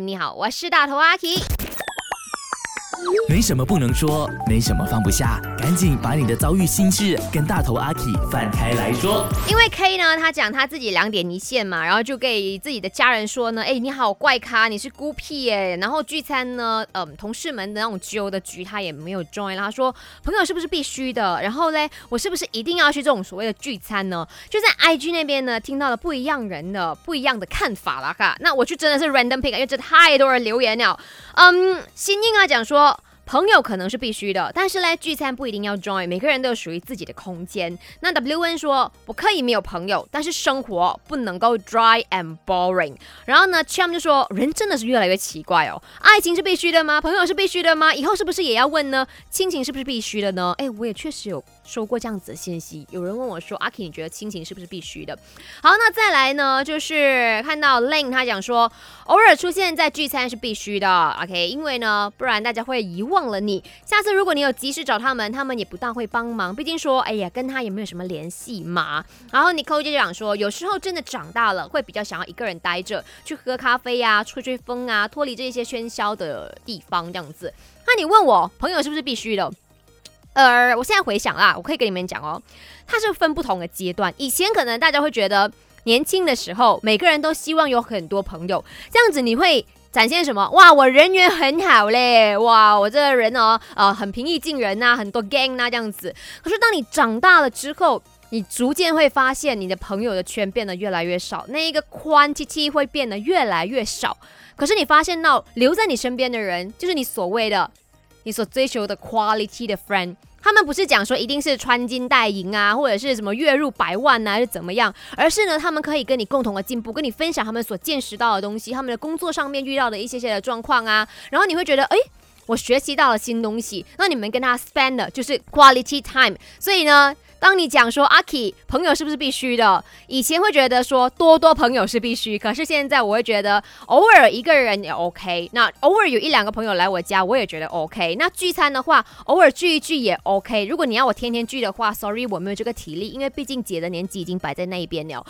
你好，我是大头阿奇。没什么不能说，没什么放不下，赶紧把你的遭遇心事跟大头阿奇翻开来说。因为 K 呢，他讲他自己两点一线嘛，然后就给自己的家人说呢，你好怪咖，你是孤僻耶。然后聚餐呢，同事们的那种揪的局他也没有 join， 他说朋友是不是必须的？然后嘞，我是不是一定要去这种所谓的聚餐呢？就在 IG 那边呢，听到了不一样人的不一样的看法啦哈。那我就真的是 random pick， 因为这太多人留言了。新英啊讲说。朋友可能是必须的，但是呢聚餐不一定要 join， 每个人都有属于自己的空间。那 WN 说我可以没有朋友，但是生活不能够 dry and boring。 然后呢 Cham 就说人真的是越来越奇怪哦，爱情是必须的吗？朋友是必须的吗？以后是不是也要问呢？亲情是不是必须的呢？我也确实有收过这样子的信息，有人问我说阿 K 你觉得亲情是不是必须的？好，那再来呢就是看到 Lane 他讲说偶尔出现在聚餐是必须的 OK， 因为呢不然大家会遗忘了你，下次如果你有及时找他们，他们也不大会帮忙，毕竟说跟他也没有什么联系嘛。然后 Nicole 就讲说有时候真的长大了会比较想要一个人待着，去喝咖啡啊，吹吹风啊，脱离这些喧嚣的地方这样子。那你问我朋友是不是必须的，我现在回想啦，我可以跟你们讲哦，它是分不同的阶段。以前可能大家会觉得年轻的时候每个人都希望有很多朋友，这样子你会展现什么？哇，我人缘很好嘞！哇，我这个人哦，很平易近人啊，很多 gang 啊这样子。可是当你长大了之后，你逐渐会发现你的朋友的圈变得越来越少，那一个quantity会变得越来越少。可是你发现到留在你身边的人，就是你所谓的你所追求的 quality 的 friend。他们不是讲说一定是穿金戴银啊，或者是什么月入100万啊，是怎么样，而是呢他们可以跟你共同的进步，跟你分享他们所见识到的东西，他们的工作上面遇到的一些些的状况啊，然后你会觉得我学习到了新东西。那你们跟他 spend 的就是 quality time。 所以呢当你讲说阿 K 朋友是不是必须的，以前会觉得说多朋友是必须，可是现在我会觉得偶尔一个人也 OK， 那偶尔有一两个朋友来我家我也觉得 OK， 那聚餐的话偶尔聚一聚也 OK。 如果你要我天天聚的话 sorry 我没有这个体力，因为毕竟姐的年纪已经摆在那一边了。